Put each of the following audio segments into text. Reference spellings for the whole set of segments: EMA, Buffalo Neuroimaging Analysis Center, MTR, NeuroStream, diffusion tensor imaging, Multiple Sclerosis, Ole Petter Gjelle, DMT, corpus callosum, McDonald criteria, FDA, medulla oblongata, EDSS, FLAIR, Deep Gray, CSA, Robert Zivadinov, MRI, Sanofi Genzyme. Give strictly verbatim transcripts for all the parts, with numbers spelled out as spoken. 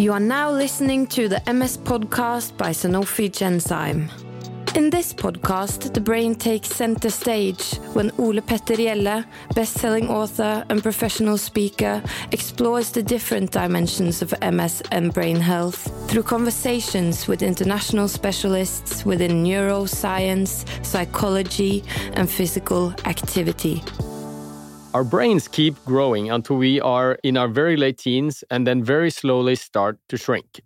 You are now listening to the M S podcast by Sanofi Genzyme. In this podcast, the brain takes center stage when Ole Petter Gjelle, best-selling author and professional speaker, explores the different dimensions of M S and brain health through conversations with international specialists within neuroscience, psychology, and physical activity. Our brains keep growing until we are in our very late teens and then very slowly start to shrink.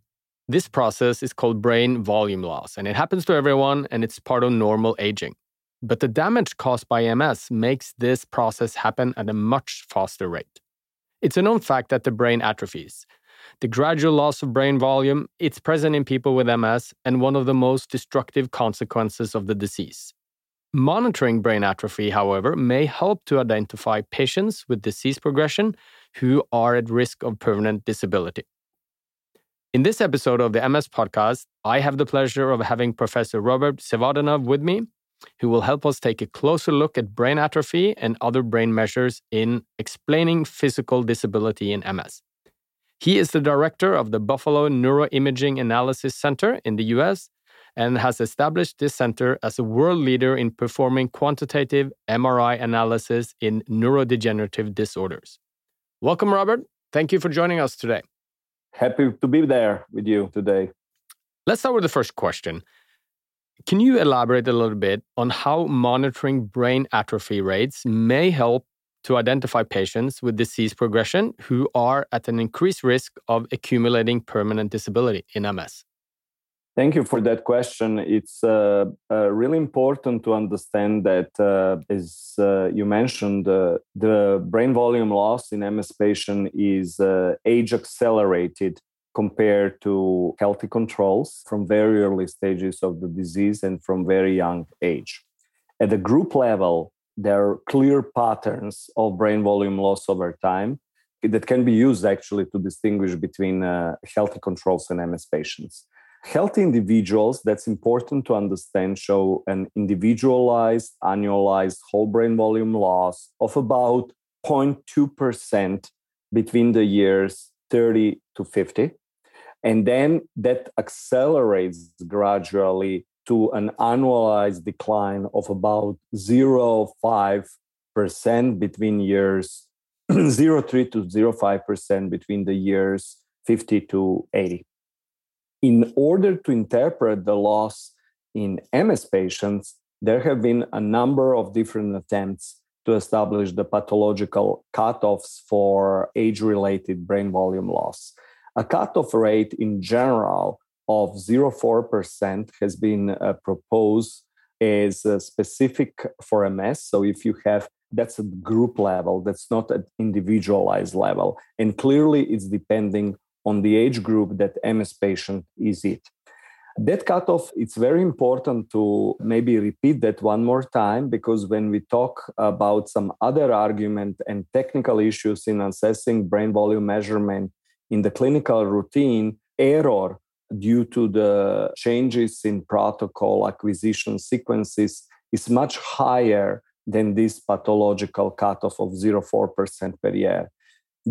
This process is called brain volume loss, and it happens to everyone, and it's part of normal aging. But the damage caused by M S makes this process happen at a much faster rate. It's a known fact that the brain atrophies. The gradual loss of brain volume, it's present in people with M S and one of the most destructive consequences of the disease. Monitoring brain atrophy, however, may help to identify patients with disease progression who are at risk of permanent disability. In this episode of the M S podcast, I have the pleasure of having Professor Robert Zivadinov with me, who will help us take a closer look at brain atrophy and other brain measures in explaining physical disability in M S. He is the director of the Buffalo Neuroimaging Analysis Center in the U S, and has established this center as a world leader in performing quantitative M R I analysis in neurodegenerative disorders. Welcome, Robert. Thank you for joining us today. Happy to be there with you today. Let's start with the first question. Can you elaborate a little bit on how monitoring brain atrophy rates may help to identify patients with disease progression who are at an increased risk of accumulating permanent disability in M S? Thank you for that question. It's uh, uh, really important to understand that, uh, as uh, you mentioned, uh, the brain volume loss in M S patient is uh, age-accelerated compared to healthy controls from very early stages of the disease and from very young age. At the group level, there are clear patterns of brain volume loss over time that can be used actually to distinguish between uh, healthy controls and M S patients. Healthy individuals, that's important to understand, show an individualized, annualized whole brain volume loss of about zero point two percent between the years thirty to fifty. And then that accelerates gradually to an annualized decline of about zero point five percent between years, zero point three to zero point five percent between the years fifty to eighty. In order to interpret the loss in M S patients, there have been a number of different attempts to establish the pathological cutoffs for age-related brain volume loss. A cutoff rate in general of zero point four percent has been uh, proposed as uh, specific for M S. So if you have, that's at group level, that's not at individualized level. And clearly it's depending on the age group that M S patient is it. That cutoff, it's very important to maybe repeat that one more time, because when we talk about some other argument and technical issues in assessing brain volume measurement in the clinical routine, error due to the changes in protocol acquisition sequences is much higher than this pathological cutoff of zero point four percent per year.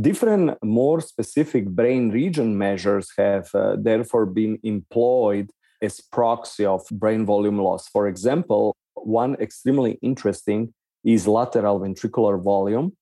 Different, more specific brain region measures have uh, therefore been employed as proxy of brain volume loss. For example, one extremely interesting is lateral ventricular volume.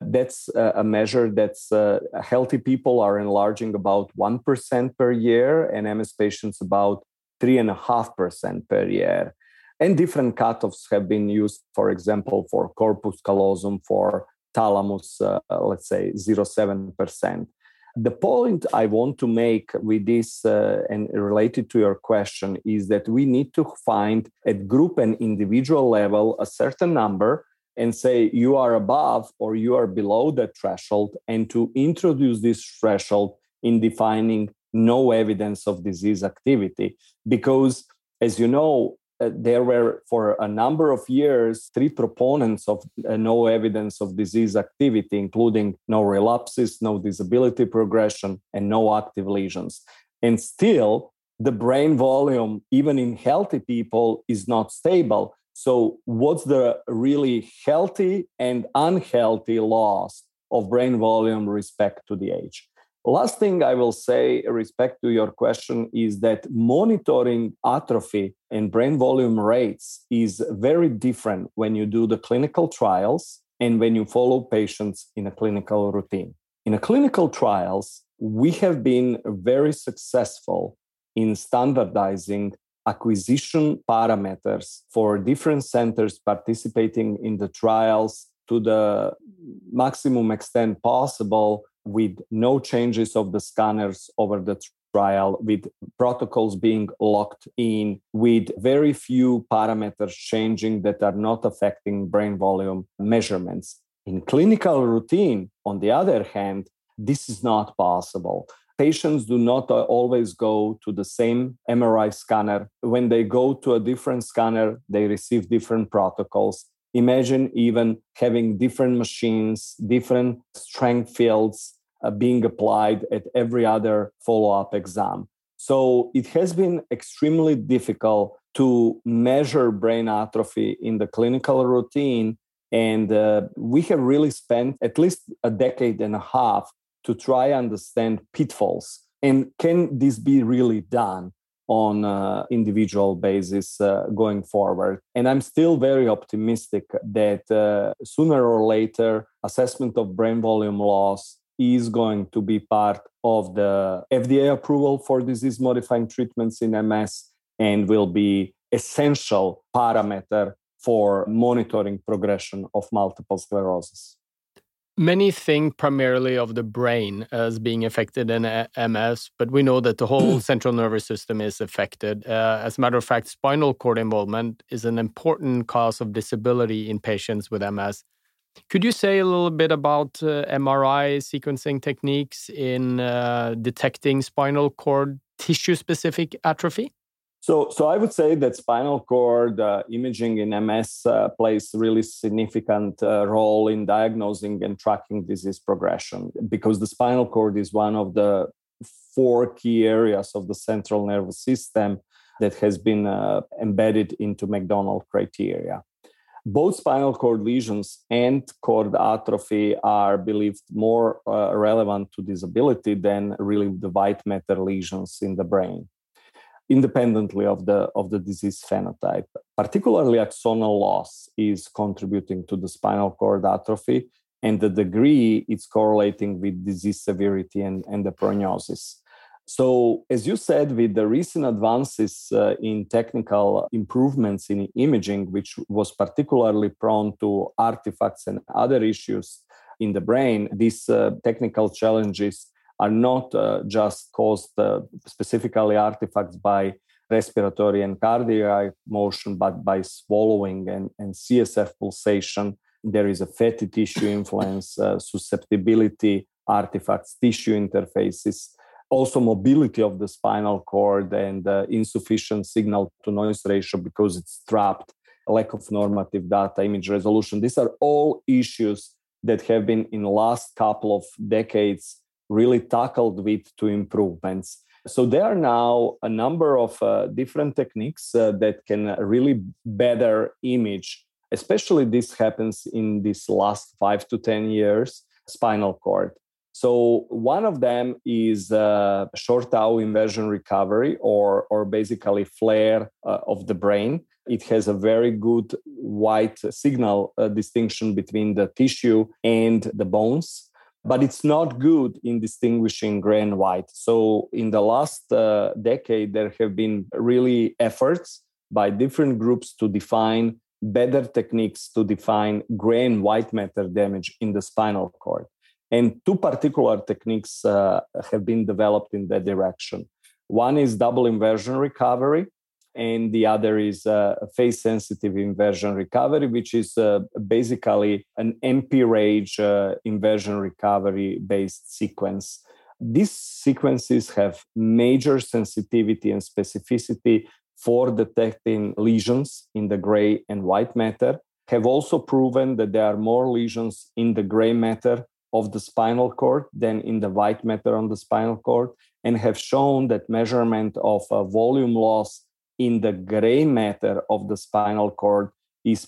That's uh, a measure that's uh, healthy people are enlarging about one percent per year and M S patients about three point five percent per year. And different cutoffs have been used, for example, for corpus callosum, for thalamus, uh, let's say zero point seven percent. The point I want to make with this uh, and related to your question is that we need to find at group and individual level a certain number and say you are above or you are below that threshold, and to introduce this threshold in defining no evidence of disease activity. Because as you know, there were, for a number of years, three proponents of uh, no evidence of disease activity, including no relapses, no disability progression, and no active lesions. And still, the brain volume, even in healthy people, is not stable. So what's the really healthy and unhealthy loss of brain volume with respect to the age? Last thing I will say, respect to your question, is that monitoring atrophy and brain volume rates is very different when you do the clinical trials and when you follow patients in a clinical routine. In a clinical trials, we have been very successful in standardizing acquisition parameters for different centers participating in the trials to the maximum extent possible, with no changes of the scanners over the trial, with protocols being locked in, with very few parameters changing that are not affecting brain volume measurements. In clinical routine, on the other hand, this is not possible. Patients do not always go to the same M R I scanner. When they go to a different scanner, they receive different protocols. Imagine even having different machines, different strength fields uh, being applied at every other follow-up exam. So it has been extremely difficult to measure brain atrophy in the clinical routine. And uh, we have really spent at least a decade and a half to try and understand pitfalls. And can this be really done on uh, individual basis uh, going forward? And I'm still very optimistic that uh, sooner or later, assessment of brain volume loss is going to be part of the F D A approval for disease-modifying treatments in M S and will be essential parameter for monitoring progression of multiple sclerosis. Many think primarily of the brain as being affected in M S, but we know that the whole central nervous system is affected. Uh, as a matter of fact, spinal cord involvement is an important cause of disability in patients with M S. Could you say a little bit about uh, M R I sequencing techniques in uh, detecting spinal cord tissue-specific atrophy? So, so I would say that spinal cord uh, imaging in M S uh, plays a really significant uh, role in diagnosing and tracking disease progression, because the spinal cord is one of the four key areas of the central nervous system that has been uh, embedded into McDonald criteria. Both spinal cord lesions and cord atrophy are believed more uh, relevant to disability than really the white matter lesions in the brain, independently of the of the disease phenotype. Particularly axonal loss is contributing to the spinal cord atrophy, and the degree it's correlating with disease severity and, and the prognosis. So, as you said, with the recent advances uh, in technical improvements in imaging, which was particularly prone to artifacts and other issues in the brain, these uh, technical challenges are not uh, just caused uh, specifically artifacts by respiratory and cardiac motion, but by swallowing and, and C S F pulsation. There is a fatty tissue influence, uh, susceptibility, artifacts, tissue interfaces, also mobility of the spinal cord and uh, insufficient signal-to-noise ratio because it's trapped, lack of normative data, image resolution. These are all issues that have been in the last couple of decades really tackled with two improvements. So there are now a number of uh, different techniques uh, that can really better image, especially this happens in this last five to ten years, spinal cord. So one of them is uh, short tau inversion recovery, or, or basically FLAIR uh, of the brain. It has a very good white signal uh, distinction between the tissue and the bones, but it's not good in distinguishing gray and white. So in the last uh, decade, there have been really efforts by different groups to define better techniques to define gray and white matter damage in the spinal cord. And two particular techniques uh, have been developed in that direction. One is double inversion recovery, and the other is uh, phase-sensitive inversion recovery, which is uh, basically an M P RAGE uh, inversion recovery-based sequence. These sequences have major sensitivity and specificity for detecting lesions in the gray and white matter, have also proven that there are more lesions in the gray matter of the spinal cord than in the white matter on the spinal cord, and have shown that measurement of uh, volume loss in the gray matter of the spinal cord is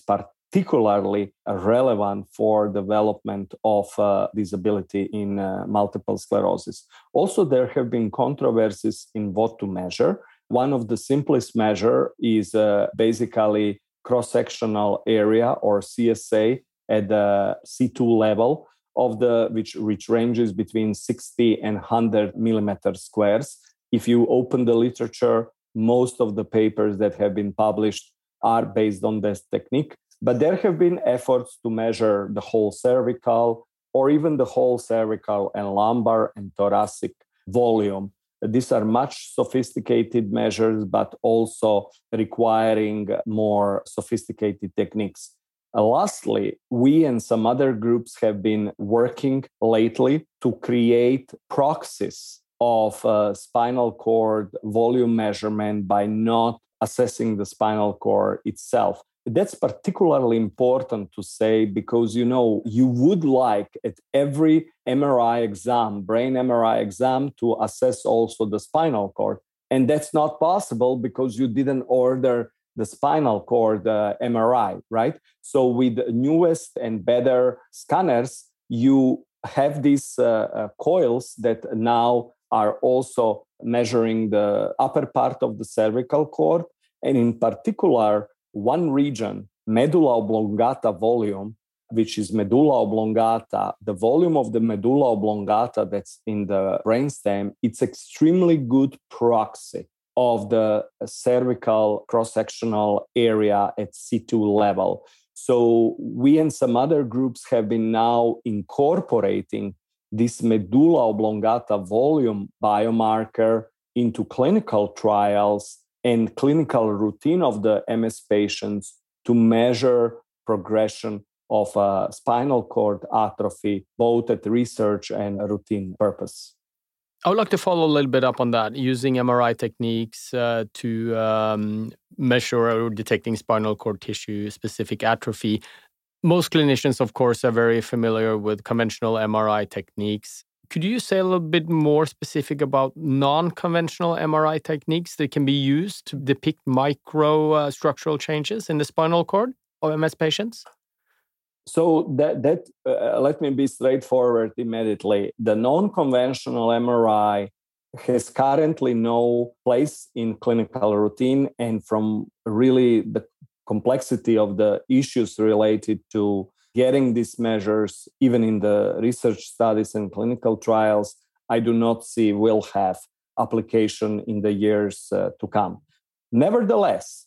particularly relevant for development of uh, disability in uh, multiple sclerosis. Also, there have been controversies in what to measure. One of the simplest measure is uh, basically cross-sectional area or C S A at the C two level, of the which, which ranges between sixty and one hundred millimeter squares. If you open the literature, most of the papers that have been published are based on this technique. But there have been efforts to measure the whole cervical or even the whole cervical and lumbar and thoracic volume. These are much sophisticated measures, but also requiring more sophisticated techniques. Uh, lastly, we and some other groups have been working lately to create proxies of uh, spinal cord volume measurement by not assessing the spinal cord itself. That's particularly important to say because, you know, you would like at every M R I exam, brain M R I exam, to assess also the spinal cord. And that's not possible because you didn't order the spinal cord uh, M R I, right? So with newest and better scanners, you have these uh, uh, coils that now are also measuring the upper part of the cervical cord, and in particular, one region, medulla oblongata volume, which is medulla oblongata, the volume of the medulla oblongata that's in the brainstem, it's extremely good proxy of the cervical cross-sectional area at C two level. So we and some other groups have been now incorporating this medulla oblongata volume biomarker into clinical trials and clinical routine of the M S patients to measure progression of uh, spinal cord atrophy, both at research and routine purpose. I would like to follow a little bit up on that, using M R I techniques uh, to um, measure or detecting spinal cord tissue-specific atrophy. Most clinicians, of course, are very familiar with conventional M R I techniques. Could you say a little bit more specific about non-conventional M R I techniques that can be used to depict micro uh, structural changes in the spinal cord of M S patients? So that, that uh, let me be straightforward immediately. The non-conventional M R I has currently no place in clinical routine, and from really the complexity of the issues related to getting these measures, even in the research studies and clinical trials, I do not see will have application in the years uh, to come. Nevertheless,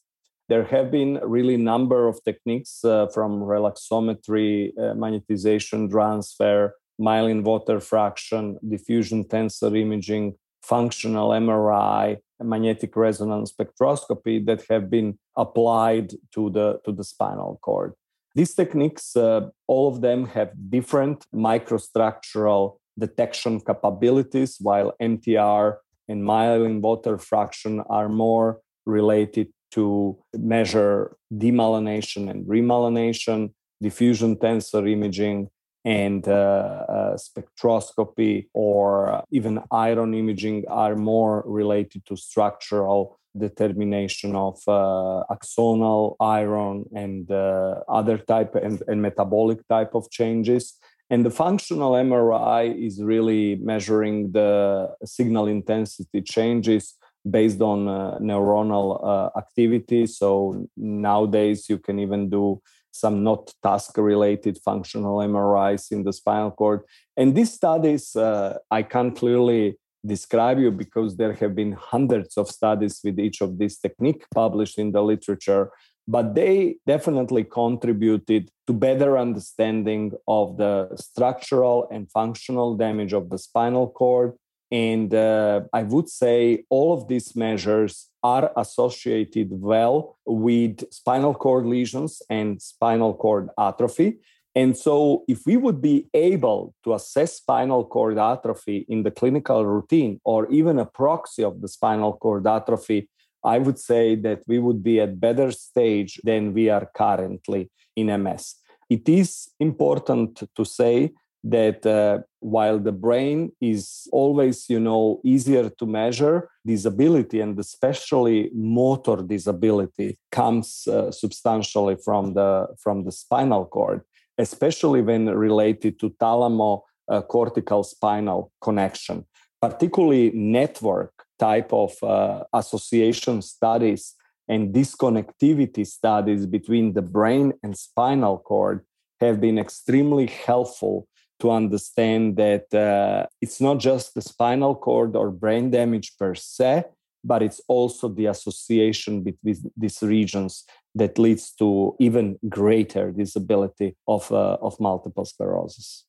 there have been really a number of techniques uh, from relaxometry, uh, magnetization transfer, myelin water fraction, diffusion tensor imaging, functional M R I, magnetic resonance spectroscopy that have been applied to the, to the spinal cord. These techniques, uh, all of them have different microstructural detection capabilities, while M T R and myelin water fraction are more related to measure demyelination and remyelination, diffusion tensor imaging, and uh, uh, spectroscopy or even iron imaging are more related to structural determination of uh, axonal, iron, and uh, other type and, and metabolic type of changes. And the functional M R I is really measuring the signal intensity changes based on uh, neuronal uh, activity. So nowadays you can even do some not task-related functional M R Is in the spinal cord. And these studies, uh, I can't clearly describe you because there have been hundreds of studies with each of these techniques published in the literature, but they definitely contributed to better understanding of the structural and functional damage of the spinal cord. And uh, I would say all of these measures are associated well with spinal cord lesions and spinal cord atrophy. And so if we would be able to assess spinal cord atrophy in the clinical routine or even a proxy of the spinal cord atrophy, I would say that we would be at better stage than we are currently in M S. It is important to say that uh, while the brain is always, you know, easier to measure, disability and especially motor disability comes uh, substantially from the from the spinal cord, especially when related to thalamocortical spinal connection. Particularly network type of uh, association studies and disconnectivity studies between the brain and spinal cord have been extremely helpful to understand that uh, it's not just the spinal cord or brain damage per se, but it's also the association between these regions that leads to even greater disability of, uh, of multiple sclerosis.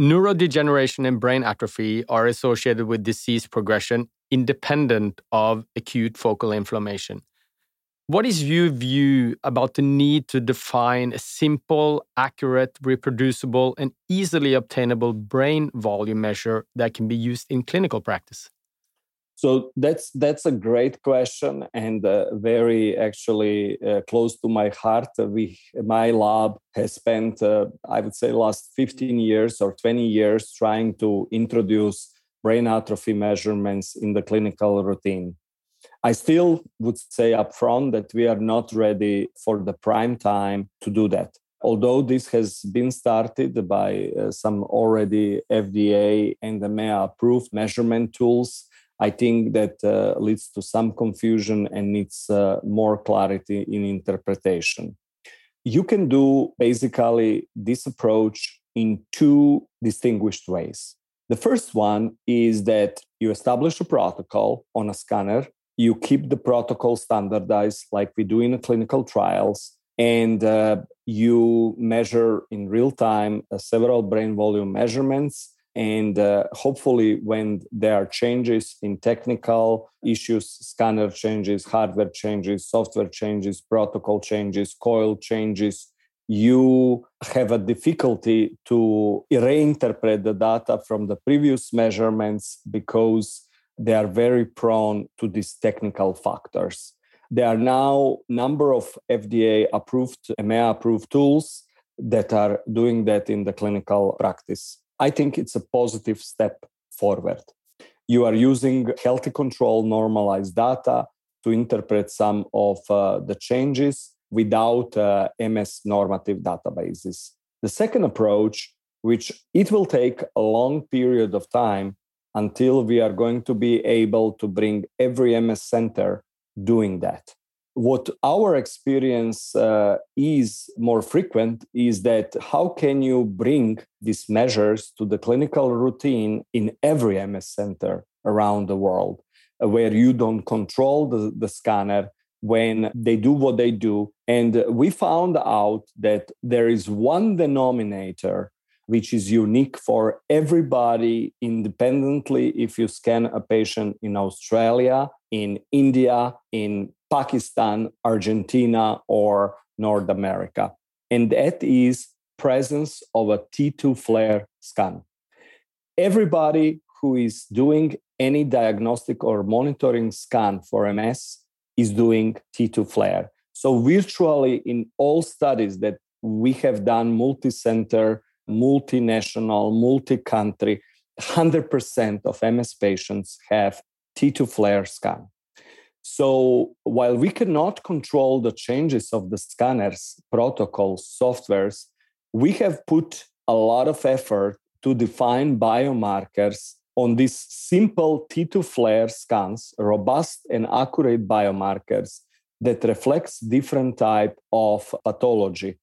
Neurodegeneration and brain atrophy are associated with disease progression independent of acute focal inflammation. What is your view about the need to define a simple, accurate, reproducible, and easily obtainable brain volume measure that can be used in clinical practice? So that's that's a great question, and uh, very actually uh, close to my heart. We, my lab has spent, uh, I would say, last fifteen years or twenty years trying to introduce brain atrophy measurements in the clinical routine. I still would say upfront that we are not ready for the prime time to do that. Although this has been started by uh, some already F D A and E M A approved measurement tools, I think that uh, leads to some confusion and needs uh, more clarity in interpretation. You can do basically this approach in two distinguished ways. The first one is that you establish a protocol on a scanner, you keep the protocol standardized like we do in the clinical trials, and uh, you measure in real time uh, several brain volume measurements. And uh, hopefully when there are changes in technical issues, scanner changes, hardware changes, software changes, protocol changes, coil changes, you have a difficulty to reinterpret the data from the previous measurements because they are very prone to these technical factors. There are now a number of F D A-approved, E M A-approved tools that are doing that in the clinical practice. I think it's a positive step forward. You are using healthy control normalized data to interpret some of uh, the changes without uh, M S normative databases. The second approach, which it will take a long period of time until we are going to be able to bring every M S center doing that. What our experience uh, is more frequent is that how can you bring these measures to the clinical routine in every M S center around the world, where you don't control the, the scanner when they do what they do. And we found out that there is one denominator which is unique for everybody independently. If you scan a patient in Australia, in India, in Pakistan, Argentina, or North America. And that is presence of a T two FLAIR scan. Everybody who is doing any diagnostic or monitoring scan for M S is doing T two FLAIR. So virtually in all studies that we have done, multi-center, multinational, multi-country, one hundred percent of M S patients have T two FLAIR scan. So while we cannot control the changes of the scanners, protocols, softwares, we have put a lot of effort to define biomarkers on these simple T two FLAIR scans, robust and accurate biomarkers that reflects different type of pathology.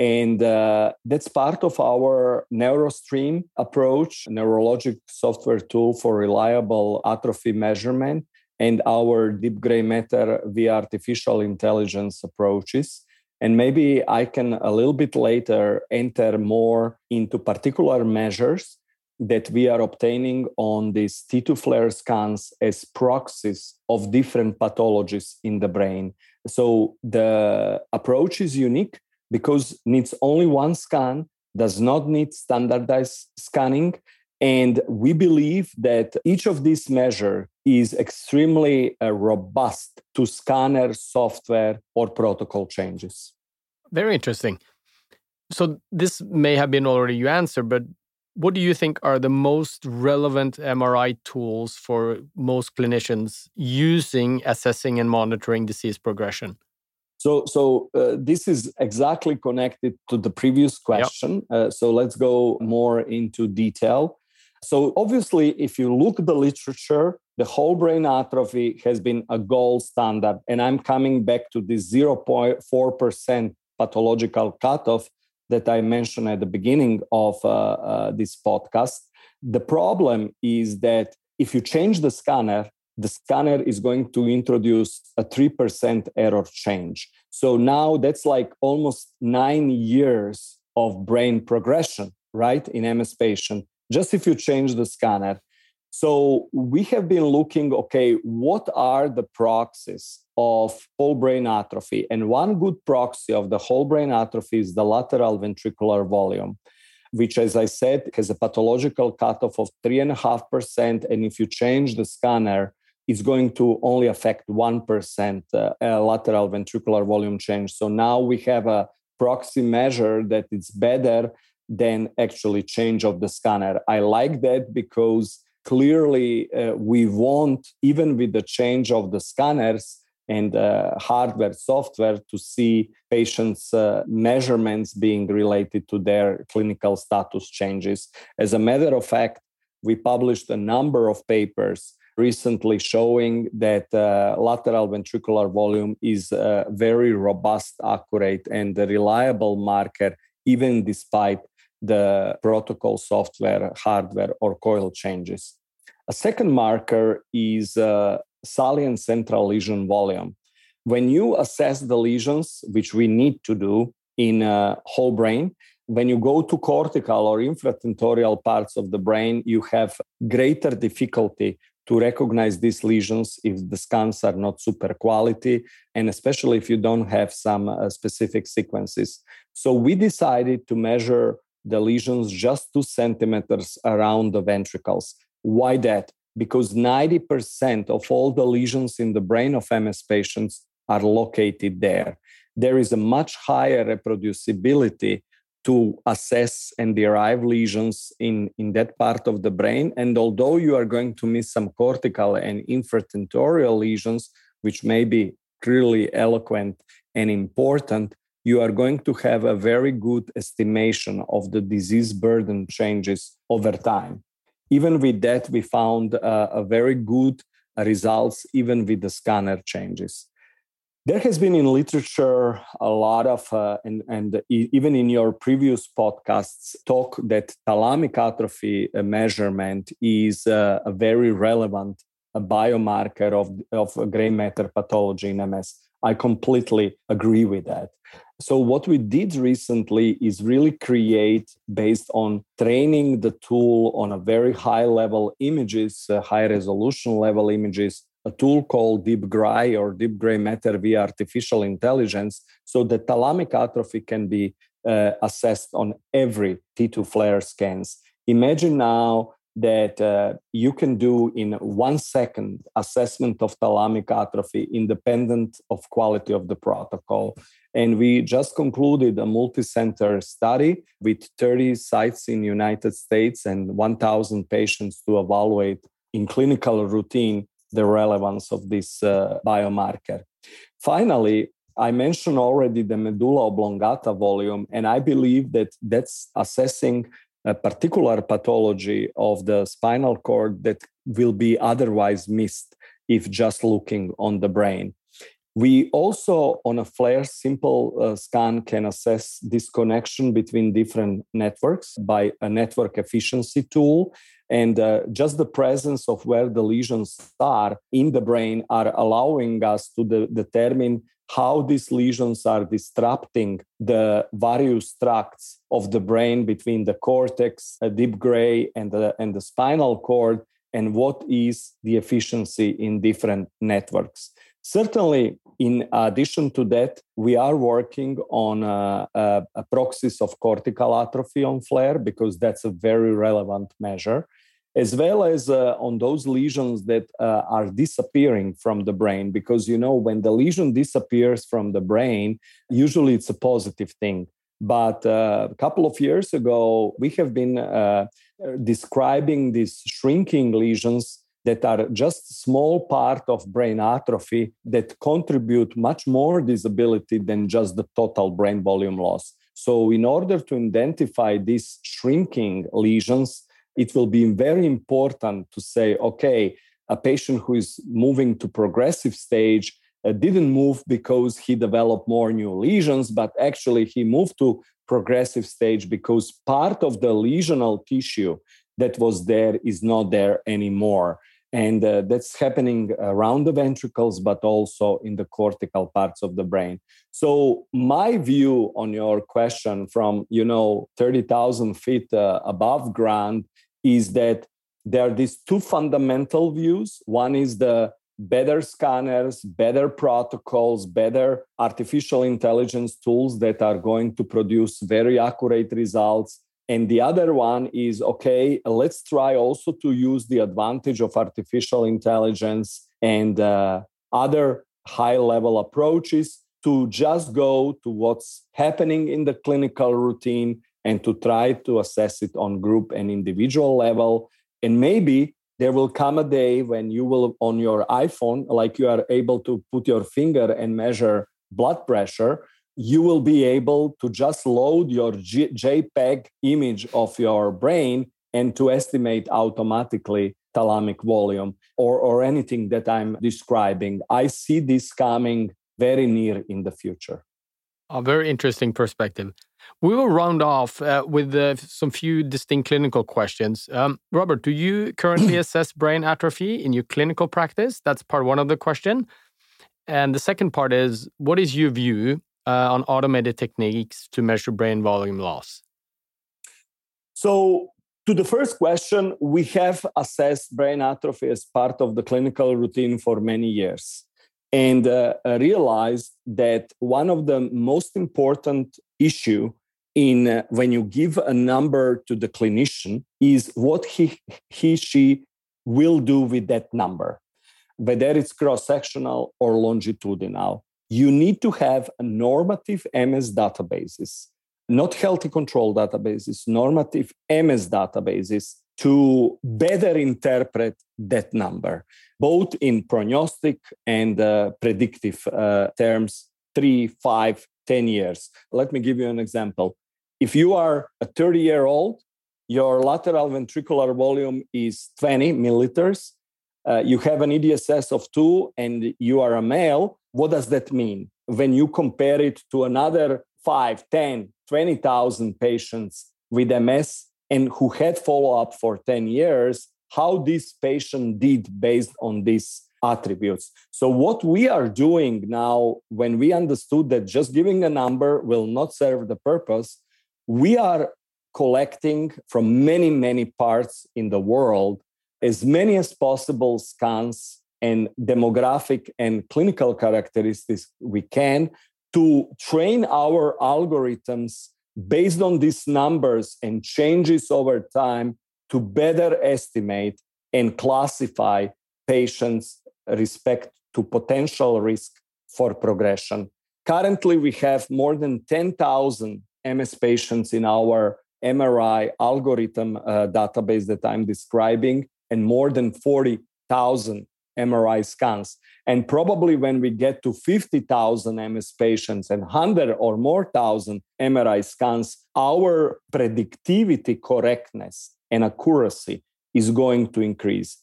And uh, that's part of our NeuroStream approach, neurologic software tool for reliable atrophy measurement, and our deep gray matter via artificial intelligence approaches. And maybe I can a little bit later enter more into particular measures that we are obtaining on these T two FLAIR scans as proxies of different pathologies in the brain. So the approach is unique because it needs only one scan, does not need standardized scanning. And we believe that each of these measures is extremely uh, robust to scanner, software, or protocol changes. Very interesting. So this may have been already your answer, but what do you think are the most relevant M R I tools for most clinicians using, assessing, and monitoring disease progression? So so uh, this is exactly connected to the previous question. Yep. Uh, so let's go more into detail. So obviously, if you look at the literature, the whole brain atrophy has been a gold standard. And I'm coming back to the zero point four percent pathological cutoff that I mentioned at the beginning of uh, uh, this podcast. The problem is that if you change the scanner, the scanner is going to introduce a three percent error change. So now that's like almost nine years of brain progression, right, in M S patient, just if you change the scanner. So we have been looking, okay, what are the proxies of whole brain atrophy? And one good proxy of the whole brain atrophy is the lateral ventricular volume, which, as I said, has a pathological cutoff of three point five percent. And if you change the scanner, it's going to only affect one percent uh, uh, lateral ventricular volume change. So now we have a proxy measure that is better than actually change of the scanner. I like that because clearly uh, we want, even with the change of the scanners and uh, hardware, software, to see patients' uh, measurements being related to their clinical status changes. As a matter of fact, we published a number of papers recently showing that uh, lateral ventricular volume is a very robust, accurate, and a reliable marker, even despite the protocol software, hardware, or coil changes. A second marker is uh, salient central lesion volume. When you assess the lesions, which we need to do in uh, whole brain, when you go to cortical or infratentorial parts of the brain, you have greater difficulty to recognize these lesions if the scans are not super quality, and especially if you don't have some uh, specific sequences. So we decided to measure the lesions just two centimeters around the ventricles. Why that? Because ninety percent of all the lesions in the brain of M S patients are located there. There is a much higher reproducibility to assess and derive lesions in, in that part of the brain. And although you are going to miss some cortical and infratentorial lesions, which may be clearly eloquent and important, you are going to have a very good estimation of the disease burden changes over time. Even with that, we found uh, a very good results, even with the scanner changes. There has been in literature a lot of, uh, and, and even in your previous podcasts, talk that thalamic atrophy measurement is uh, a very relevant a biomarker of, of gray matter pathology in M S. I completely agree with that. So what we did recently is really create, based on training the tool on a very high level images, uh, high resolution level images, a tool called Deep Gray or Deep Gray Matter via artificial intelligence. So the thalamic atrophy can be uh, assessed on every T two FLAIR scans. Imagine now that uh, you can do in one second assessment of thalamic atrophy independent of quality of the protocol. And we just concluded a multi-center study with thirty sites in the United States and one thousand patients to evaluate in clinical routine the relevance of this uh, biomarker. Finally, I mentioned already the medulla oblongata volume, and I believe that that's assessing a particular pathology of the spinal cord that will be otherwise missed if just looking on the brain. We also, on a FLAIR simple uh, scan, can assess disconnection between different networks by a network efficiency tool. And uh, just the presence of where the lesions are in the brain are allowing us to de- determine how these lesions are disrupting the various tracts of the brain between the cortex, a deep gray, and the, and the spinal cord, and what is the efficiency in different networks. Certainly, in addition to that, we are working on a, a, a proxies of cortical atrophy on FLAIR because that's a very relevant measure, as well as uh, on those lesions that uh, are disappearing from the brain. Because, you know, when the lesion disappears from the brain, usually it's a positive thing. But uh, a couple of years ago, we have been uh, describing these shrinking lesions that are just small part of brain atrophy that contribute much more disability than just the total brain volume loss. So in order to identify these shrinking lesions, it will be very important to say, okay, a patient who is moving to progressive stage uh, didn't move because he developed more new lesions, but actually he moved to progressive stage because part of the lesional tissue that was there is not there anymore. And uh, that's happening around the ventricles, but also in the cortical parts of the brain. So my view on your question from, you know, thirty thousand feet uh, above ground is that there are these two fundamental views. One is the better scanners, better protocols, better artificial intelligence tools that are going to produce very accurate results. And the other one is, okay, let's try also to use the advantage of artificial intelligence and uh, other high-level approaches to just go to what's happening in the clinical routine and to try to assess it on group and individual level. And maybe there will come a day when you will, on your iPhone, like you are able to put your finger and measure blood pressure, you will be able to just load your G- JPEG image of your brain and to estimate automatically thalamic volume or, or anything that I'm describing. I see this coming very near in the future. A very interesting perspective. We will round off uh, with uh, some few distinct clinical questions. Um, Robert, do you currently assess brain atrophy in your clinical practice? That's part one of the question. And the second part is, what is your view Uh, on automated techniques to measure brain volume loss? So to the first question, we have assessed brain atrophy as part of the clinical routine for many years and uh, realized that one of the most important issue in uh, when you give a number to the clinician is what he, he, she will do with that number, whether it's cross-sectional or longitudinal. You need to have a normative M S databases, not healthy control databases, normative M S databases to better interpret that number, both in prognostic and uh, predictive uh, terms, three, five, ten years. Let me give you an example. If you are a thirty-year-old, your lateral ventricular volume is twenty milliliters, uh, you have an E D S S of two, and you are a male. What does that mean? When you compare it to another five, ten, twenty thousand patients with M S and who had follow-up for ten years, how this patient did based on these attributes. So what we are doing now, when we understood that just giving a number will not serve the purpose, we are collecting from many, many parts in the world as many as possible scans and demographic and clinical characteristics we can to train our algorithms based on these numbers and changes over time to better estimate and classify patients respect to potential risk for progression. Currently, we have more than ten thousand M S patients in our M R I algorithm uh, database that I'm describing and more than forty thousand M R I scans. And probably when we get to fifty thousand M S patients and one hundred or more thousand M R I scans, our predictivity, correctness, and accuracy is going to increase.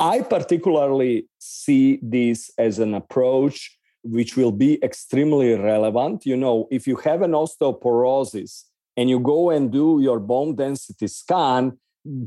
I particularly see this as an approach which will be extremely relevant. You know, if you have an osteoporosis and you go and do your bone density scan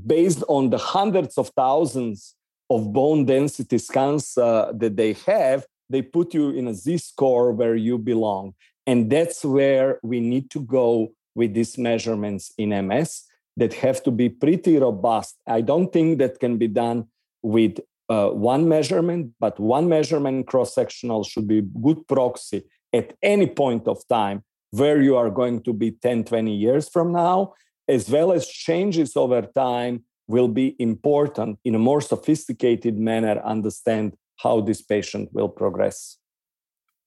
based on the hundreds of thousands of bone density scans uh, that they have, they put you in a Z-score where you belong. And that's where we need to go with these measurements in M S that have to be pretty robust. I don't think that can be done with uh, one measurement, but one measurement cross-sectional should be good proxy at any point of time where you are going to be ten, twenty years from now, as well as changes over time will be important in a more sophisticated manner, understand how this patient will progress.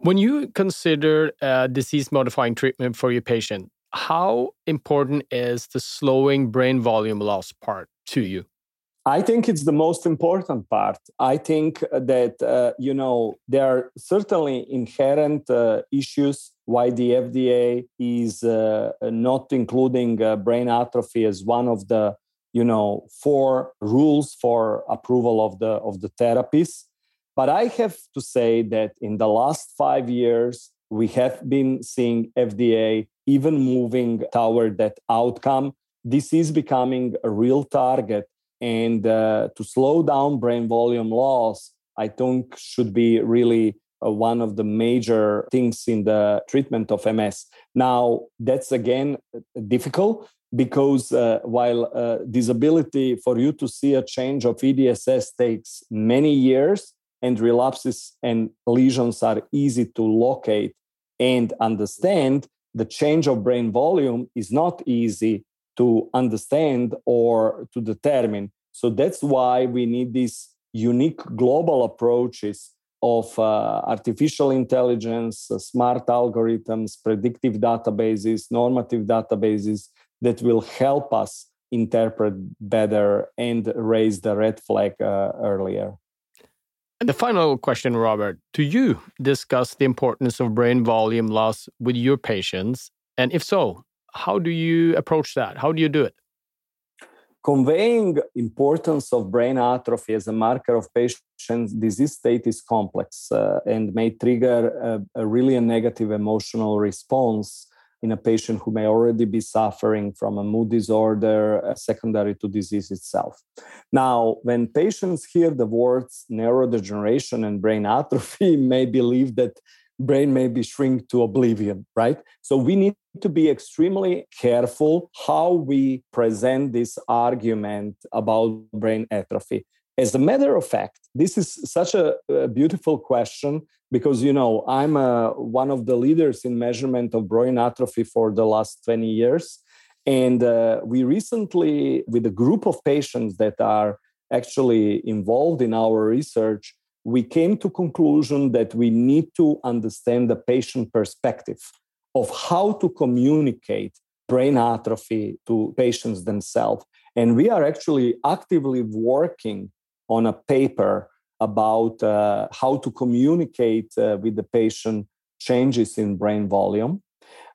When you consider uh, disease-modifying treatment for your patient, How important is the slowing brain volume loss part to you? I think it's the most important part. I think that, uh, you know, there are certainly inherent uh, issues why the F D A is uh, not including uh, brain atrophy as one of the, you know, four rules for approval of the of the therapies. But I have to say that in the last five years, we have been seeing F D A even moving toward that outcome. This is becoming a real target. And uh, to slow down brain volume loss, I think should be really uh, one of the major things in the treatment of M S. Now, that's again difficult because uh, while uh, disability, for you to see a change of E D S S takes many years, and relapses and lesions are easy to locate and understand, the change of brain volume is not easy to understand or to determine. So that's why we need these unique global approaches of uh, artificial intelligence, uh, smart algorithms, predictive databases, normative databases that will help us interpret better and raise the red flag uh, earlier. And the final question, Robert, do you discuss the importance of brain volume loss with your patients? And if so, how do you approach that? How do you do it? Conveying importance of brain atrophy as a marker of patient's disease state is complex uh, and may trigger a, a really a negative emotional response in a patient who may already be suffering from a mood disorder uh, secondary to disease itself. Now, when patients hear the words neurodegeneration and brain atrophy, may believe that brain may be shrink to oblivion, right? So we need to be extremely careful how we present this argument about brain atrophy. As a matter of fact, this is such a, a beautiful question because, you know, I'm a, one of the leaders in measurement of brain atrophy for the last twenty years. And uh, we recently, with a group of patients that are actually involved in our research, we came to conclusion that we need to understand the patient perspective of how to communicate brain atrophy to patients themselves. And we are actually actively working on a paper about uh, how to communicate uh, with the patient changes in brain volume,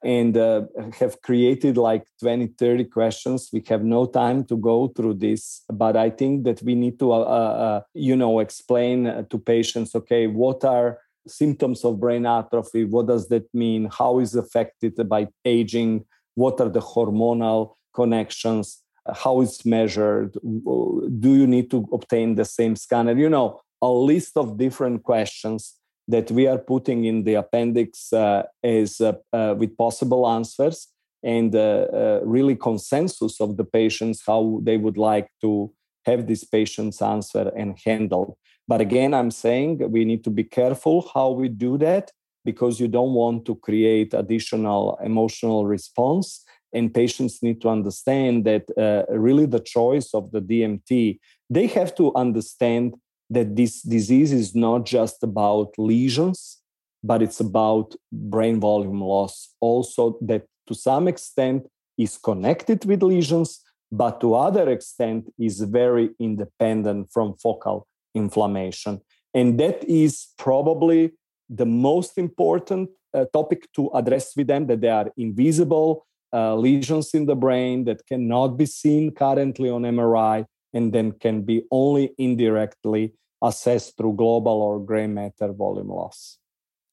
and uh, have created like twenty, thirty questions. We have no time to go through this, but I think that we need to, uh, uh, you know, explain to patients, okay, what are symptoms of brain atrophy? What does that mean? How is affected by aging? What are the hormonal connections? How it's measured? Do you need to obtain the same scanner? You know, a list of different questions that we are putting in the appendix uh, is uh, uh, with possible answers and uh, uh, really consensus of the patients, how they would like to have these patients answer and handle. But again, I'm saying we need to be careful how we do that because you don't want to create additional emotional response. And patients need to understand that uh, really the choice of the D M T, they have to understand that this disease is not just about lesions, but it's about brain volume loss also, that to some extent is connected with lesions, but to other extent is very independent from focal inflammation. And that is probably the most important uh, topic to address with them, that they are invisible uh, lesions in the brain that cannot be seen currently on M R I, and then can be only indirectly assessed through global or gray matter volume loss.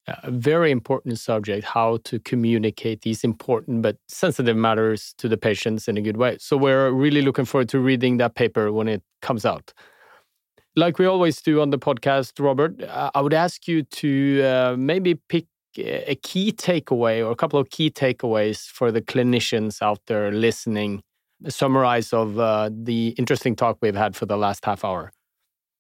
A very important subject, how to communicate these important but sensitive matters to the patients in a good way. So we're really looking forward to reading that paper when it comes out. Like we always do on the podcast, Robert, I would ask you to uh, maybe pick a key takeaway or a couple of key takeaways for the clinicians out there listening. A summarize of uh, the interesting talk we've had for the last half hour.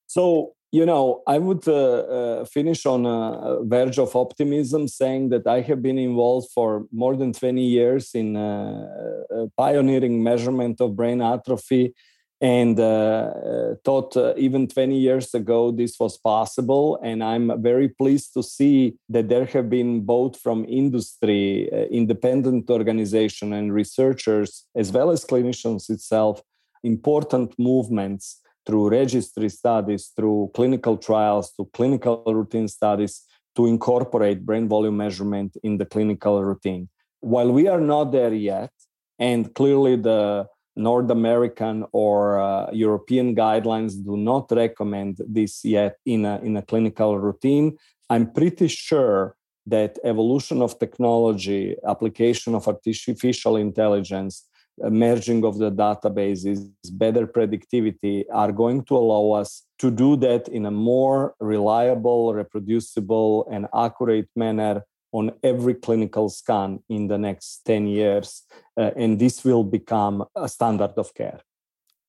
So, you know, I would uh, uh, finish on a verge of optimism saying that I have been involved for more than twenty years in uh, uh, pioneering measurement of brain atrophy and uh, uh, thought uh, even twenty years ago this was possible. And I'm very pleased to see that there have been both from industry, uh, independent organization and researchers, as well as clinicians itself, important movements through registry studies, through clinical trials, to clinical routine studies, to incorporate brain volume measurement in the clinical routine. While we are not there yet, and clearly the North American or uh, European guidelines do not recommend this yet in a, in a clinical routine, I'm pretty sure that evolution of technology, application of artificial intelligence, merging of the databases, better predictivity are going to allow us to do that in a more reliable, reproducible, and accurate manner on every clinical scan in the next ten years. Uh, and this will become a standard of care.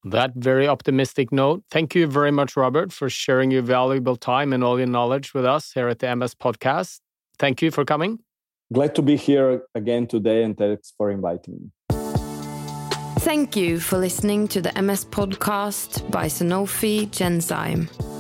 That very optimistic note. Thank you very much, Robert, for sharing your valuable time and all your knowledge with us here at the M S Podcast. Thank you for coming. Glad to be here again today, and thanks for inviting me. Thank you for listening to the M S Podcast by Sanofi Genzyme.